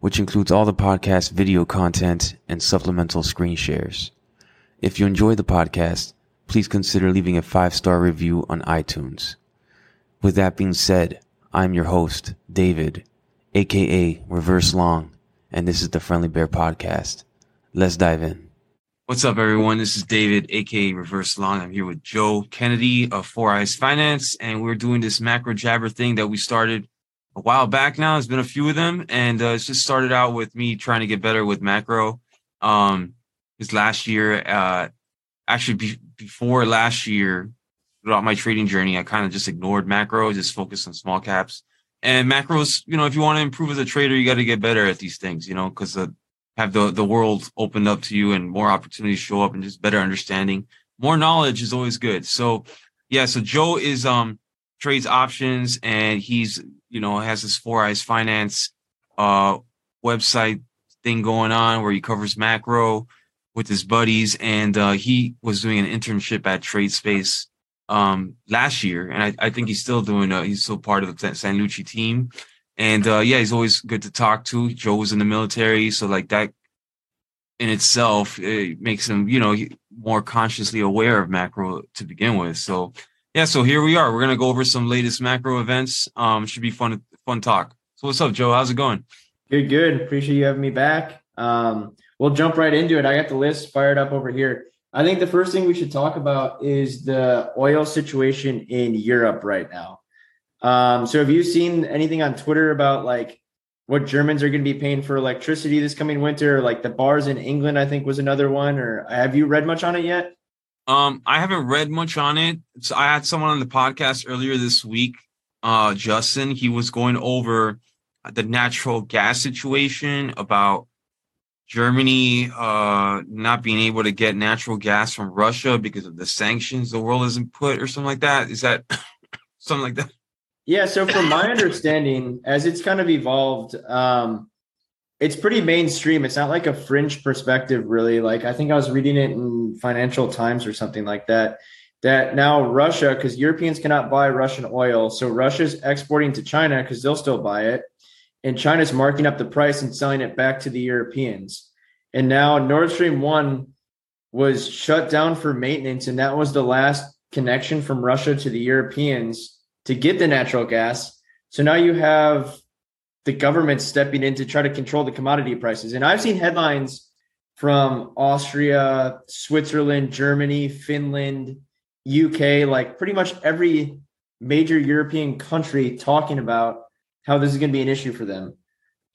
which includes all the podcast video content and supplemental screen shares. If you enjoy the podcast, please consider leaving a 5-star review on iTunes. With that being said, I'm your host, David, aka Reverse Long, and this is the Friendly Bear Podcast. Let's dive in. What's up, everyone? This is David, aka Reverse Long. I'm here with Joe Kennedy of Four Eyes Finance, and we're doing this macro jabber thing that we started a while back now. There's been a few of them, and it's just started out with me trying to get better with macro. This last year, before last year, throughout my trading journey, I kind of just ignored macro, just focused on small caps and macros. You know, if you want to improve as a trader, you got to get better at these things. You know, because have the world opened up to you and more opportunities show up, and just better understanding, more knowledge is always good. So, yeah. So Joe is trades options, and he's, you know, has this Four Eyes Finance website thing going on where he covers macro with his buddies. And he was doing an internship at Trade Space last year. And I think he's still doing he's still part of the San Lucci team. And yeah, he's always good to talk to. Joe was in the military, so like that in itself, it makes him, you know, more consciously aware of macro to begin with. So yeah, so here we are. We're going to go over some latest macro events. Should be fun talk. So what's up, Joe? How's it going? Good. Appreciate you having me back. We'll jump right into it. I got the list fired up over here. I think the first thing we should talk about is the oil situation in Europe right now. So have you seen anything on Twitter about like what Germans are going to be paying for electricity this coming winter? Or, like the bars in England, I think was another one. Or have you read much on it yet? I haven't read much on it. So I had someone on the podcast earlier this week, Justin. He was going over the natural gas situation, about Germany not being able to get natural gas from Russia because of the sanctions the world hasn't put, or something like that. Is that something like that? Yeah. So from my understanding, as it's kind of evolved, it's pretty mainstream. It's not like a fringe perspective, really. Like I think I was reading it in Financial Times or something like that, that now Russia, because Europeans cannot buy Russian oil. So Russia's exporting to China because they'll still buy it. And China's marking up the price and selling it back to the Europeans. And now Nord Stream 1 was shut down for maintenance. And that was the last connection from Russia to the Europeans to get the natural gas. So now you have the government stepping in to try to control the commodity prices. And I've seen headlines from Austria, Switzerland, Germany, Finland, UK, like pretty much every major European country talking about how this is going to be an issue for them.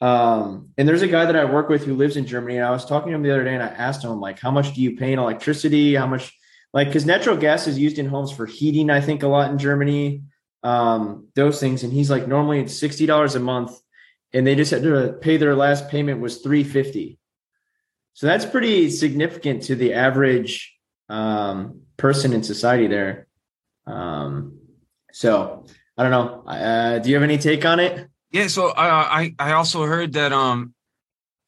And there's a guy that I work with who lives in Germany, and I was talking to him the other day, and I asked him, like, how much do you pay in electricity? How much, like, because natural gas is used in homes for heating, I think, a lot in Germany, those things. And he's like, normally it's $60 a month. And they just had to pay, their last payment was $350. So that's pretty significant to the average person in society there. So I don't know. Do you have any take on it? Yeah. So I also heard that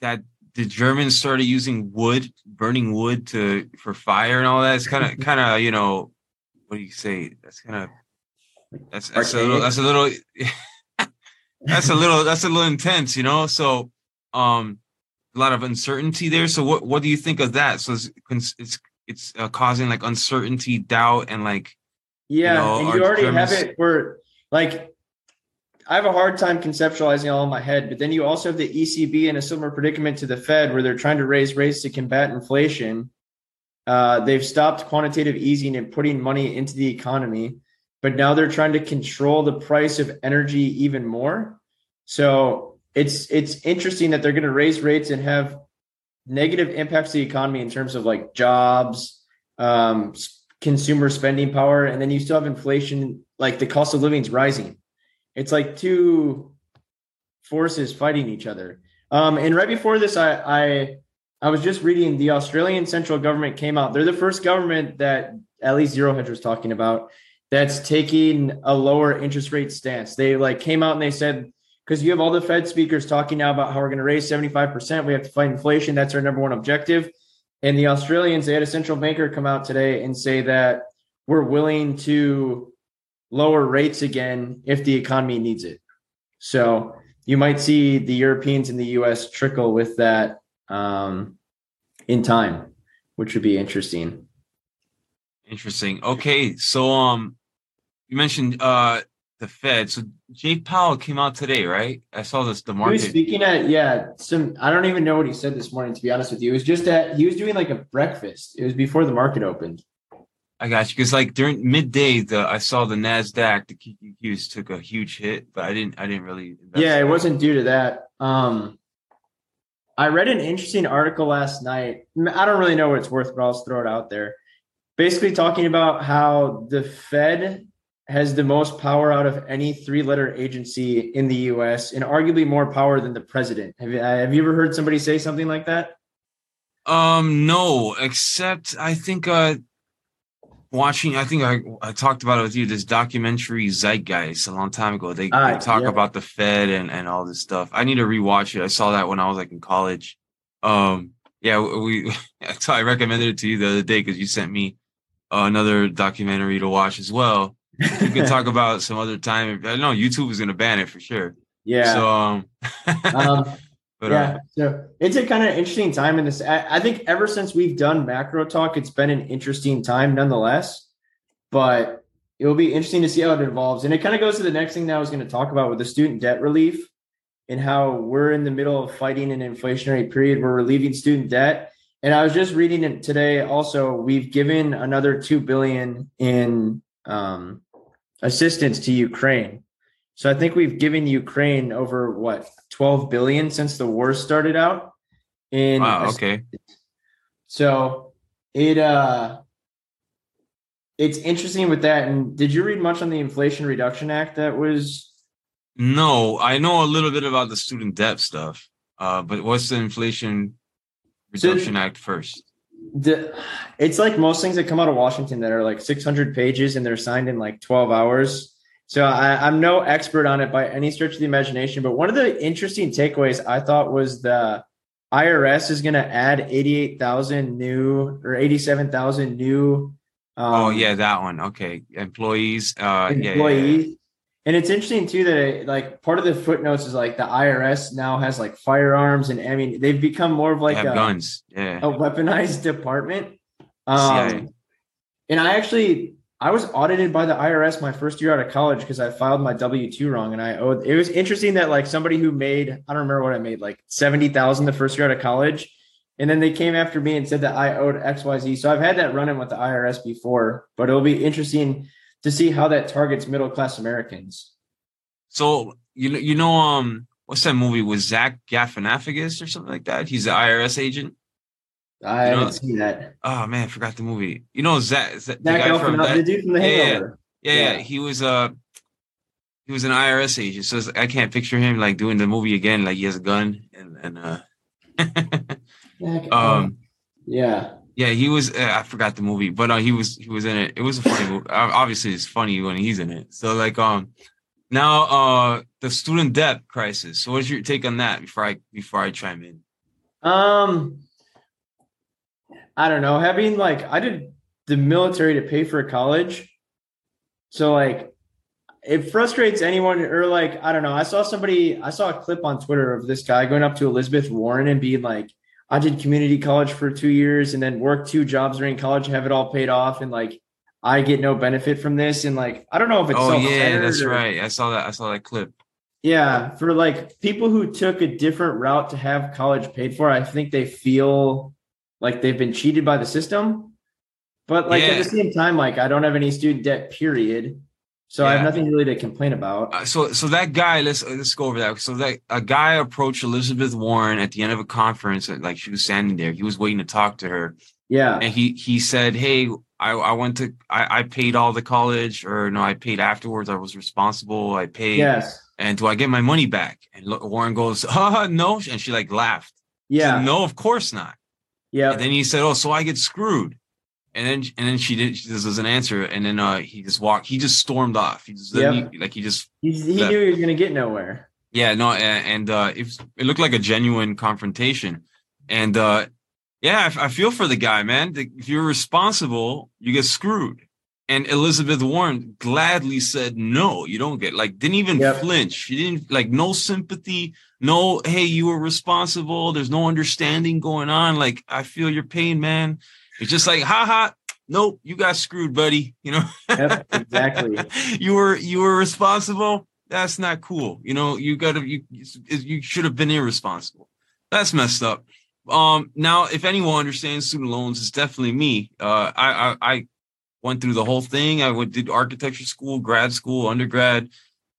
that the Germans started using wood, burning wood for fire and all that. It's kind of you know, what do you say? That's a little. That's a little intense, you know? So, a lot of uncertainty there. So what do you think of that? So it's causing like uncertainty, doubt, and like, yeah, you know, and you already have it where, like, I have a hard time conceptualizing all in my head, but then you also have the ECB in a similar predicament to the Fed where they're trying to raise rates to combat inflation. They've stopped quantitative easing and putting money into the economy, but now they're trying to control the price of energy even more. So it's interesting that they're going to raise rates and have negative impacts to the economy in terms of like jobs, consumer spending power. And then you still have inflation, like the cost of living is rising. It's like two forces fighting each other. And right before this, I I was just reading the Australian central government came out. They're the first government that at least ZeroHedge was talking about that's taking a lower interest rate stance. They like came out and they said, because you have all the Fed speakers talking now about how we're going to raise 75%. We have to fight inflation. That's our number one objective. And the Australians, they had a central banker come out today and say that we're willing to lower rates again if the economy needs it. So you might see the Europeans and the U.S. trickle with that in time, which would be interesting. Interesting. Okay. So you mentioned the Fed. So Jay Powell came out today, right? I saw this. The market. He was speaking at I don't even know what he said this morning, to be honest with you. It was just that he was doing like a breakfast. It was before the market opened. I got you, because like during midday, I saw the NASDAQ, the QQQs took a huge hit, but I didn't really. Yeah, it wasn't due to that. I read an interesting article last night. I don't really know what it's worth, but I'll just throw it out there. Basically, talking about how the Fed has the most power out of any three-letter agency in the U.S. and arguably more power than the president. Have you ever heard somebody say something like that? No, except I think I talked about it with you, this documentary Zeitgeist a long time ago. They talk about the Fed and all this stuff. I need to rewatch it. I saw that when I was like in college. So I recommended it to you the other day because you sent me another documentary to watch as well. We can talk about some other time. I know YouTube is going to ban it for sure. Yeah. So, so it's a kind of interesting time in this. I think ever since we've done macro talk, it's been an interesting time nonetheless, but it will be interesting to see how it evolves. And it kind of goes to the next thing that I was going to talk about with the student debt relief and how we're in the middle of fighting an inflationary period. We're relieving student debt. And I was just reading it today. Also, we've given another $2 billion in assistance to Ukraine. So I think we've given Ukraine over what, 12 billion since the war started out. So it's interesting with that. And did you read much on the Inflation Reduction Act that was? No, I know a little bit about the student debt stuff. But what's the Inflation Reduction Act first? It's like most things that come out of Washington that are like 600 pages and they're signed in like 12 hours. So I'm no expert on it by any stretch of the imagination. But one of the interesting takeaways I thought was the IRS is going to add 87,000 new. That one. Okay. Employees. Employees. And it's interesting too that part of the footnotes is like the IRS now has like firearms and they've become more of like guns, a weaponized department. And I was audited by the IRS my first year out of college because I filed my W-2 wrong and I owed. It was interesting that like somebody who made like $70,000 the first year out of college, and then they came after me and said that I owed XYZ. So I've had that run in with the IRS before, but it'll be interesting to see how that targets middle-class Americans. So, what's that movie? Was Zach Galifianakis or something like that? He's the IRS agent. I haven't seen that. Oh, man, I forgot the movie. You know, Zach the guy from that? The dude from The Hangover. Yeah. He was an IRS agent, so I can't picture him, like, doing the movie again. Like, he has a gun and yeah. Yeah, he was. I forgot the movie, but he was in it. It was a funny movie. Obviously, it's funny when he's in it. So, like, now the student debt crisis. So, what's your take on that? Before I chime in, I don't know. Having I did the military to pay for college, so it frustrates anyone. Or I don't know. I saw a clip on Twitter of this guy going up to Elizabeth Warren and being like, I did community college for 2 years and then worked 2 jobs during college, have it all paid off. And I get no benefit from this. And I don't know if it's. Oh yeah, that's right. I saw that clip. Yeah. For people who took a different route to have college paid for, I think they feel like they've been cheated by the system, but at the same time, I don't have any student debt, period. So I have nothing really to complain about. So that guy, let's go over that. So that a guy approached Elizabeth Warren at the end of a conference, she was standing there. He was waiting to talk to her. Yeah. And he said, "Hey, I paid all the college, or no, I paid afterwards. I was responsible. I paid. Yes. And do I get my money back?" And Warren goes, "No," and she laughed. Yeah. She said, "No, of course not." Yeah. And then he said, "Oh, so I get screwed." And then she did. She just doesn't answer. And then he just walked. He just stormed off. He just he knew he was going to get nowhere. Yeah, no, it looked like a genuine confrontation. And I feel for the guy, man. If you're responsible, you get screwed. And Elizabeth Warren gladly said, no, you don't get, like, didn't even flinch. She didn't, like, no sympathy. No, hey, you were responsible. There's no understanding going on. Like, I feel your pain, man. It's just like, ha. Nope, you got screwed, buddy. You know, yep, exactly. You were responsible. That's not cool. You know, you should have been irresponsible. That's messed up. Now, if anyone understands student loans, it's definitely me. I went through the whole thing. I did architecture school, grad school, undergrad.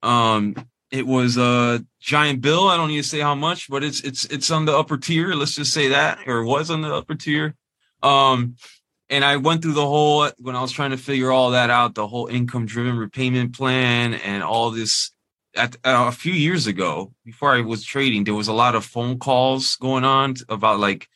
It was a giant bill. I don't need to say how much, but it's on the upper tier. Let's just say that, or was on the upper tier. And I went through the whole, when I was trying to figure all that out, the whole income-driven repayment plan and all this. A few years ago, before I was trading, there was a lot of phone calls going on about, like,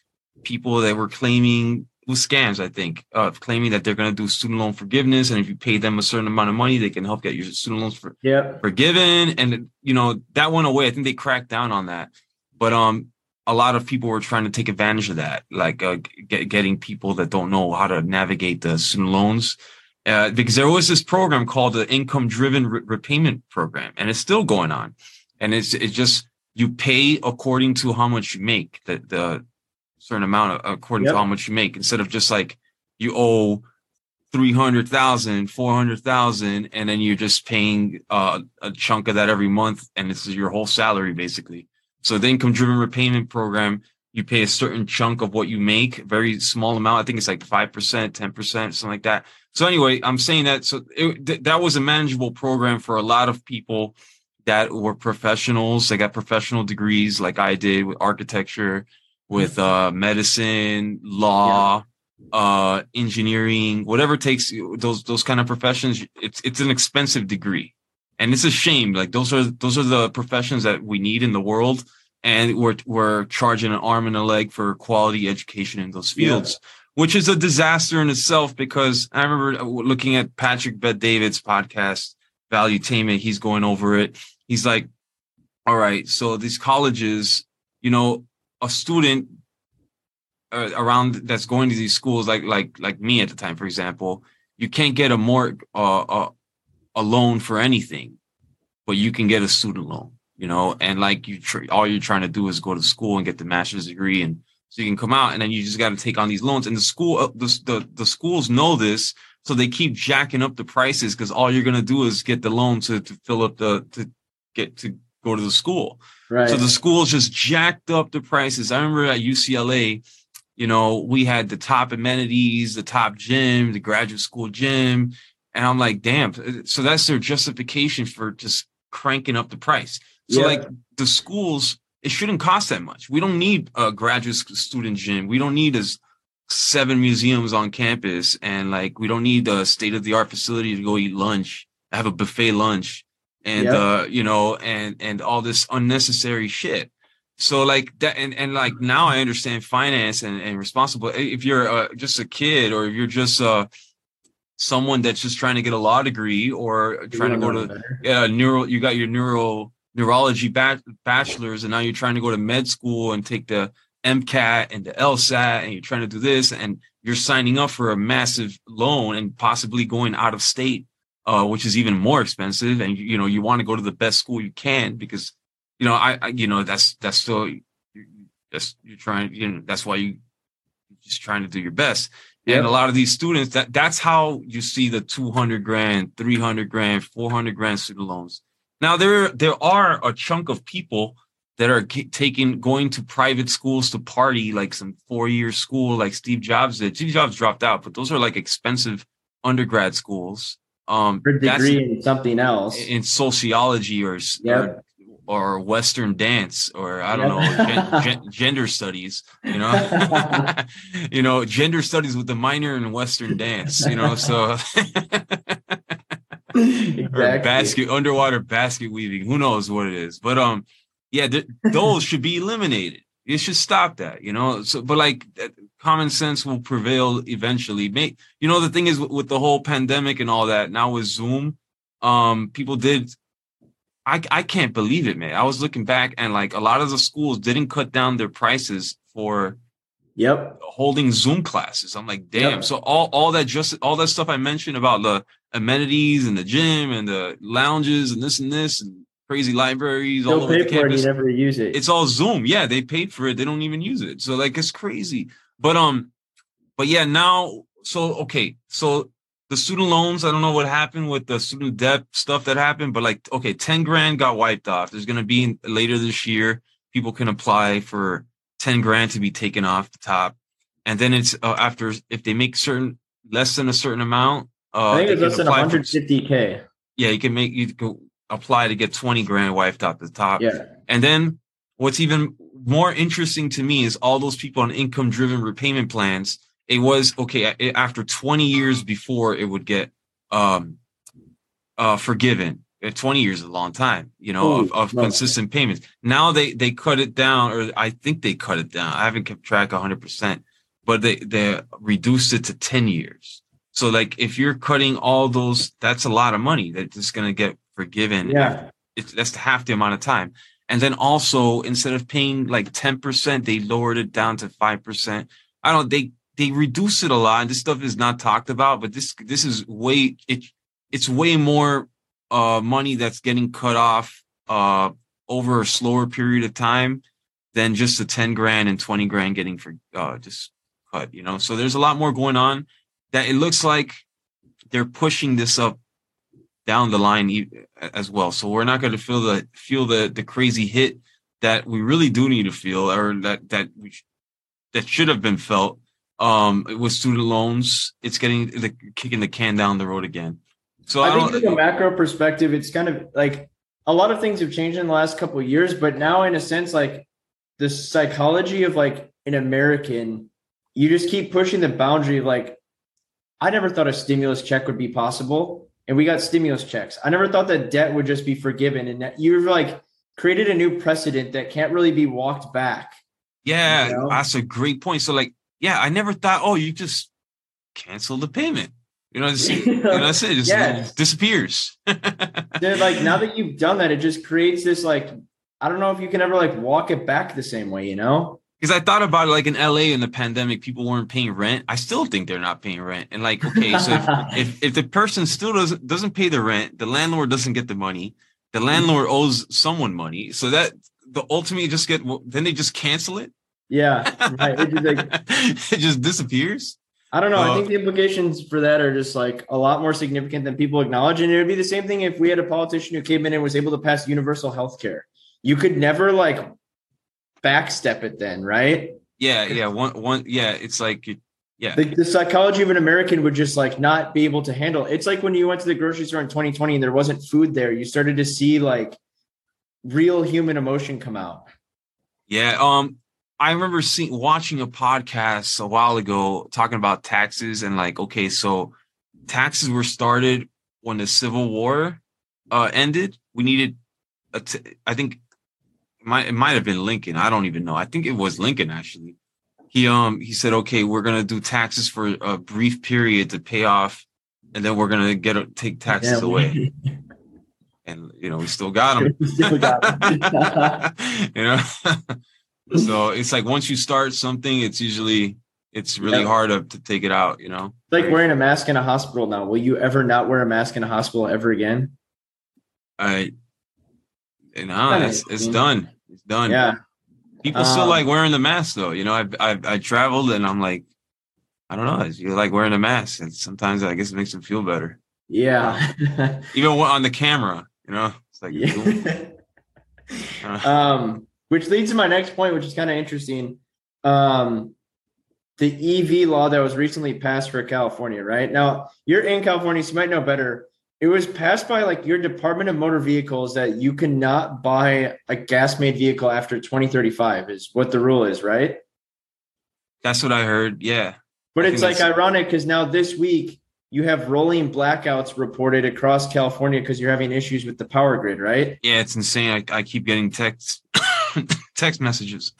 people that were claiming, with scams, I think, claiming that they're going to do student loan forgiveness. And if you pay them a certain amount of money, they can help get your student loans forgiven. And, you know, that went away. I think they cracked down on that. But a lot of people were trying to take advantage of that, like getting people that don't know how to navigate the student loans. Because there was this program called the Income-Driven Repayment Program, and it's still going on. And it's just, you pay according to how much you make, the certain amount according to how much you make, instead of just like you owe $300,000, $400,000, and then you're just paying a chunk of that every month, and it's your whole salary basically. So the income-driven repayment program, you pay a certain chunk of what you make, very small amount. I think it's like 5%, 10%, something like that. So anyway, I'm saying that. So that was a manageable program for a lot of people that were professionals. They got professional degrees, like I did, with architecture, with medicine, law, engineering, whatever it takes, those kind of professions. It's an expensive degree, and it's a shame. Like, those are the professions that we need in the world, and we're charging an arm and a leg for quality education in those fields, which is a disaster in itself. Because I remember looking at Patrick Bet-David's podcast, Valuetainment. He's going over it. He's like, all right, so these colleges, you know, a student around that's going to these schools, like me at the time, for example, you can't get a loan for anything, but you can get a student loan, you know, and like all you're trying to do is go to school and get the master's degree, and so you can come out, and then you just got to take on these loans. And the school, the schools know this, so they keep jacking up the prices, because all you're going to do is get the loan to fill up to go to the school. Right. So the schools just jacked up the prices. I remember at UCLA, you know, we had the top amenities, the top gym, the graduate school gym. And I'm like, damn. So that's their justification for just cranking up the price. So like the schools, it shouldn't cost that much. We don't need a graduate student gym. We don't need as 7 museums on campus. And like, we don't need a state-of-the-art facility to go eat lunch, have a buffet lunch. And, you know, and all this unnecessary shit. So like that. And like, now I understand finance and responsible. If you're just a kid, or if you're just someone that's just trying to get a law degree, or trying to go to you got your neurology bachelor's, and now you're trying to go to med school and take the MCAT and the LSAT, and you're trying to do this, and you're signing up for a massive loan and possibly going out of state, which is even more expensive. And, you know, you want to go to the best school you can, because, you know, that's still, you're trying, you know, that's why you're just trying to do your best. Yep. And a lot of these students, that's how you see the $200,000, $300,000, $400,000 student loans. Now, there are a chunk of people that are going to private schools to party, like some 4-year school, like Steve Jobs did. Steve Jobs dropped out, but those are like expensive undergrad schools. Degree in something else, in sociology or Western dance, or I don't know, gender studies, you know, you know, gender studies with the minor in Western dance, you know, so or underwater basket weaving, who knows what it is, but those should be eliminated. It should stop that, you know. So, but like common sense will prevail eventually. You know, the thing is with the whole pandemic and all that, now with Zoom, people did. I can't believe it, man. I was looking back and like a lot of the schools didn't cut down their prices for holding Zoom classes. I'm like, damn. Yep. So all that stuff I mentioned about the amenities and the gym and the lounges and this and crazy libraries all over the campus. You never use it. It's all Zoom. Yeah, they paid for it. They don't even use it. So like it's crazy. But yeah, now so the student loans, I don't know what happened with the student debt stuff that happened, but like, okay, 10 grand got wiped off. There's going to be later this year, people can apply for 10 grand to be taken off the top. And then it's after, if they make certain less than a certain amount, I think it's less than 150K. Yeah. You can apply to get 20 grand wiped off the top. Yeah. And then what's even more interesting to me is all those people on income driven repayment plans. It was okay after 20 years before it would get forgiven. 20 years is a long time, you know, of consistent payments. Now they cut it down, or I think they cut it down. I haven't kept track 100%, but they reduced it to 10 years. So like if you're cutting all those, that's a lot of money that's just going to get forgiven. Yeah, that's half the amount of time. And then also instead of paying like 10%, they lowered it down to 5%. They reduce it a lot, and this stuff is not talked about, but this is way it's way more money that's getting cut off over a slower period of time than just the 10 grand and 20 grand getting for just cut, you know. So there's a lot more going on that it looks like they're pushing this up down the line as well. So we're not going to feel the crazy hit that we really do need to feel, or that should have been felt. With student loans, it's getting kicking the can down the road again. So I think from a macro perspective, it's kind of like a lot of things have changed in the last couple of years, but now in a sense, like the psychology of like an American, you just keep pushing the boundary of like, I never thought a stimulus check would be possible. And we got stimulus checks. I never thought that debt would just be forgiven. And that you've like created a new precedent that can't really be walked back. Yeah, you know? That's a great point. So like, yeah, I never thought, oh, you just cancel the payment. You know, that's it. Just disappears. Dude, like now that you've done that, it just creates this like, I don't know if you can ever like walk it back the same way, you know? Because I thought about it, like in LA in the pandemic, people weren't paying rent. I still think they're not paying rent. And like, okay, so if the person still doesn't pay the rent, the landlord doesn't get the money. The landlord owes someone money. So that the ultimate then they just cancel it. Yeah, right. It just disappears. I don't know. I think the implications for that are just like a lot more significant than people acknowledge. And it would be the same thing if we had a politician who came in and was able to pass universal health care. You could never like backstep it then, right? Yeah. It's like, yeah. The psychology of an American would just like not be able to handle. It's like when you went to the grocery store in 2020 and there wasn't food there, you started to see like real human emotion come out. Yeah. I remember watching a podcast a while ago talking about taxes and like, okay, so taxes were started when the Civil War ended. We needed, I think it might have been Lincoln. I don't even know. I think it was Lincoln actually. He said, okay, we're gonna do taxes for a brief period to pay off, and then we're gonna take taxes away. And you know, we still got them. You know. So it's like once you start something, it's really hard to take it out, you know? It's like wearing a mask in a hospital now. Will you ever not wear a mask in a hospital ever again? It's done. Yeah. People still like wearing the mask though. You know, I traveled and I'm like, I don't know. You like wearing a mask, and sometimes I guess it makes them feel better. Yeah. Even on the camera, you know, it's like, which leads to my next point, which is kind of interesting. The EV law that was recently passed for California, right? Now, you're in California, so you might know better. It was passed by like your Department of Motor Vehicles that you cannot buy a gas-made vehicle after 2035 is what the rule is, right? That's what I heard, yeah. But it's like ironic because now this week you have rolling blackouts reported across California because you're having issues with the power grid, right? Yeah, it's insane. I keep getting texts. Text messages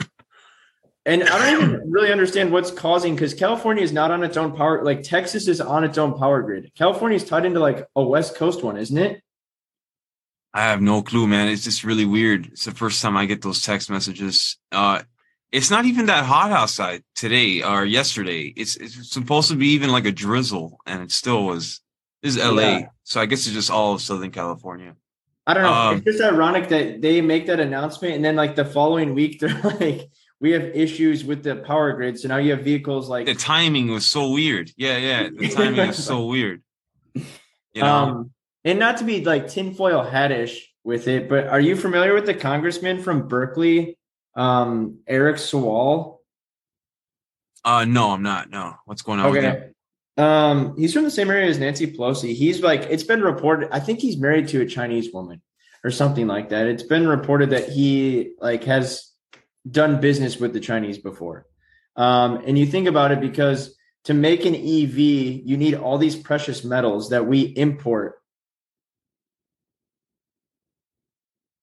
And I don't even really understand what's causing, because California is not on its own power. Like Texas is on its own power grid. California is tied into like a West Coast one, isn't it? I have no clue, man. It's just really weird. It's the first time I get those text messages. It's not even that hot outside today or yesterday. It's supposed to be even like a drizzle, and it still was. This is LA. Yeah. So I guess it's just all of Southern California. I don't know. It's just ironic that they make that announcement, and then like the following week, they're like, we have issues with the power grid. So now you have vehicles like... The timing was so weird. Yeah. The timing is so weird. You know? And not to be like tinfoil hat-ish with it, but are you familiar with the congressman from Berkeley, Eric Swalwell? No, I'm not. No. What's going on with him? He's from the same area as Nancy Pelosi. He's like, it's been reported, I think he's married to a Chinese woman or something like that. It's been reported that he like has done business with the Chinese before. And you think about it, because to make an EV, you need all these precious metals that we import.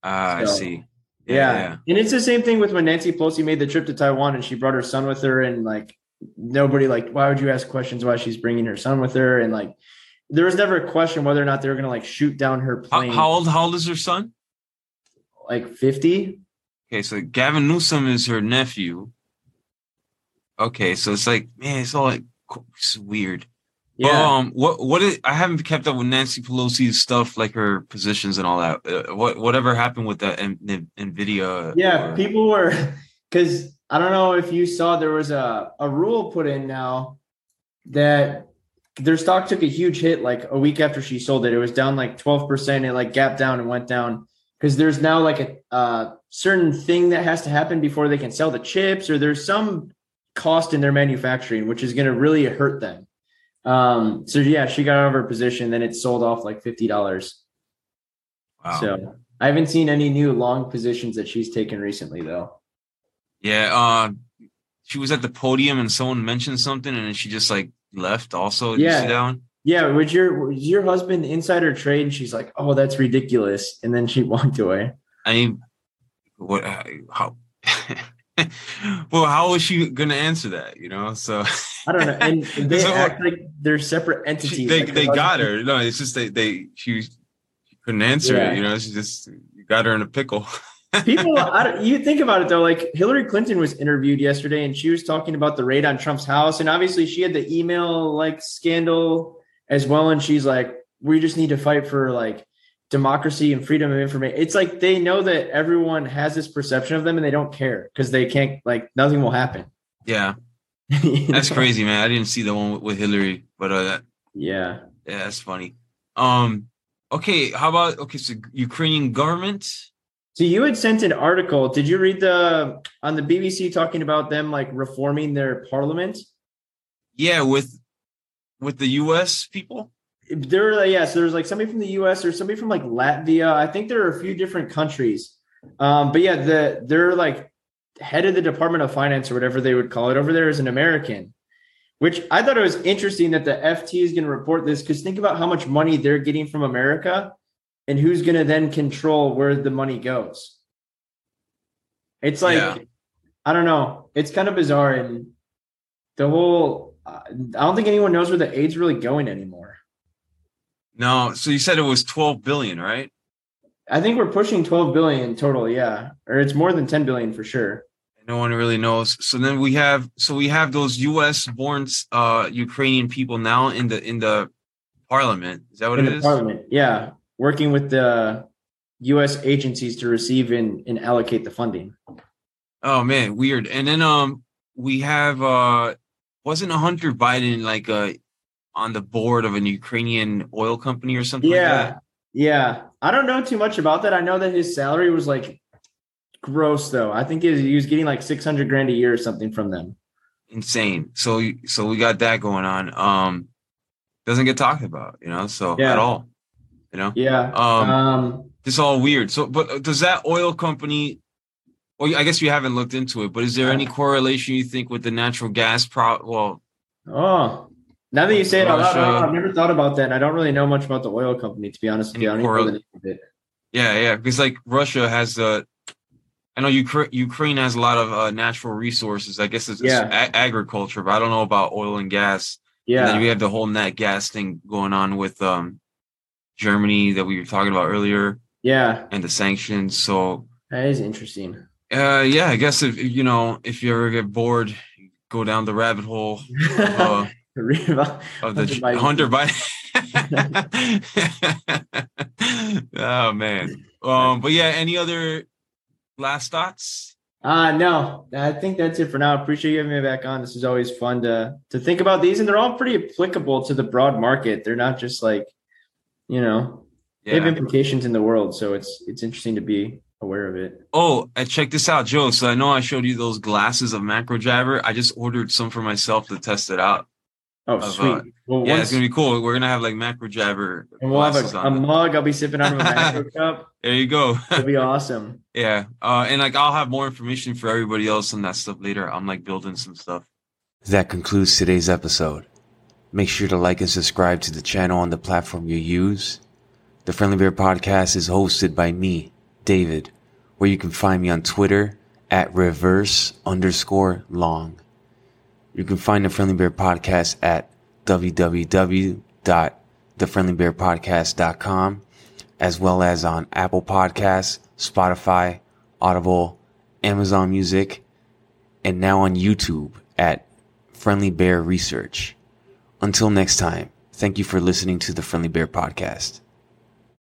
I see. Yeah. And it's the same thing with when Nancy Pelosi made the trip to Taiwan and she brought her son with her, and like, nobody like, why would you ask questions why she's bringing her son with her? And like, there was never a question whether or not they were going to like shoot down her plane. How old is her son? Like 50. Okay, so Gavin Newsom is her nephew. Okay, so it's like, man, it's all like, it's weird. Yeah. I haven't kept up with Nancy Pelosi's stuff, like her positions and all that. Whatever happened with that NVIDIA? Yeah, people were, because I don't know if you saw, there was a rule put in now that their stock took a huge hit like a week after she sold it. It was down like 12%. It like gapped down and went down, because there's now like a certain thing that has to happen before they can sell the chips, or there's some cost in their manufacturing, which is going to really hurt them. So yeah, she got out of her position. Then it sold off like $50. Wow. So I haven't seen any new long positions that she's taken recently though. Yeah. She was at the podium and someone mentioned something, and then she just like left also. Yeah. Sit down. Yeah, was your husband insider trade? And she's like, "Oh, that's ridiculous," and then she walked away. I mean, what? How? Well, how is she gonna answer that? You know, so I don't know. And they act like they're separate entities. They got her. No, it's just she couldn't answer it. You know, she just got her in a pickle. People, you think about it though. Like Hillary Clinton was interviewed yesterday, and she was talking about the raid on Trump's house, and obviously she had the email like scandal as well, and she's like, we just need to fight for like democracy and freedom of information. It's like they know that everyone has this perception of them, and they don't care because they can't, like, nothing will happen. Yeah. That's crazy, man. I didn't see the one with Hillary, but yeah, that's funny. Okay, how about so Ukrainian government? So you had sent an article. Did you read on the BBC talking about them like reforming their parliament? Yeah, with the U.S. people? So there's like somebody from the U.S. or somebody from like Latvia. I think there are a few different countries. But yeah, they're like head of the Department of Finance or whatever they would call it over there is an American, which I thought it was interesting that the FT is going to report this, because think about how much money they're getting from America and who's going to then control where the money goes. It's like, I don't know. It's kind of bizarre. And the whole, I don't think anyone knows where the aid's really going anymore. No, so you said it was 12 billion, right? I think we're pushing 12 billion total, yeah. Or it's more than 10 billion for sure. No one really knows. So then we have those US born Ukrainian people now in the parliament. Is that what it is? Parliament, yeah. Working with the US agencies to receive and allocate the funding. Oh man, weird. And then we have wasn't Hunter Biden like on the board of an Ukrainian oil company or something like that? Yeah. I don't know too much about that. I know that his salary was like gross though. I think he was getting like 600 grand a year or something from them. Insane. So we got that going on. Doesn't get talked about, you know, at all, you know? Yeah. It's all weird. So, but does that oil company, well, I guess you haven't looked into it, but is there any correlation you think with the natural gas now that you say it out loud, I've never thought about that. And I don't really know much about the oil company, to be honest. Yeah, because like Russia has the I know Ukraine has a lot of natural resources. I guess it's agriculture, but I don't know about oil and gas. Yeah. And then we have the whole net gas thing going on with Germany that we were talking about earlier. Yeah. And the sanctions. So that is interesting. Yeah, I guess if you ever get bored, go down the rabbit hole of the Hunter Biden. Oh man. But yeah, any other last thoughts? No, I think that's it for now. Appreciate you having me back on. This is always fun to think about these, and they're all pretty applicable to the broad market. They're not just like, they have implications in the world. So it's interesting to be aware of it. Oh, and check this out, Joe. So I know I showed you those glasses of Macro Jabber. I just ordered some for myself to test it out. Oh, sweet. It's going to be cool. We're going to have like Macro Jabber. And we'll have a mug. I'll be sipping out of a macro cup. There you go. It'll be awesome. Yeah. And like, I'll have more information for everybody else on that stuff later. I'm like building some stuff. That concludes today's episode. Make sure to like and subscribe to the channel on the platform you use. The Friendly Bear Podcast is hosted by me, David, where you can find me on Twitter at @reverse_long. You can find the Friendly Bear Podcast at www.thefriendlybearpodcast.com, as well as on Apple Podcasts, Spotify, Audible, Amazon Music, and now on YouTube at Friendly Bear Research. Until next time, thank you for listening to the Friendly Bear Podcast.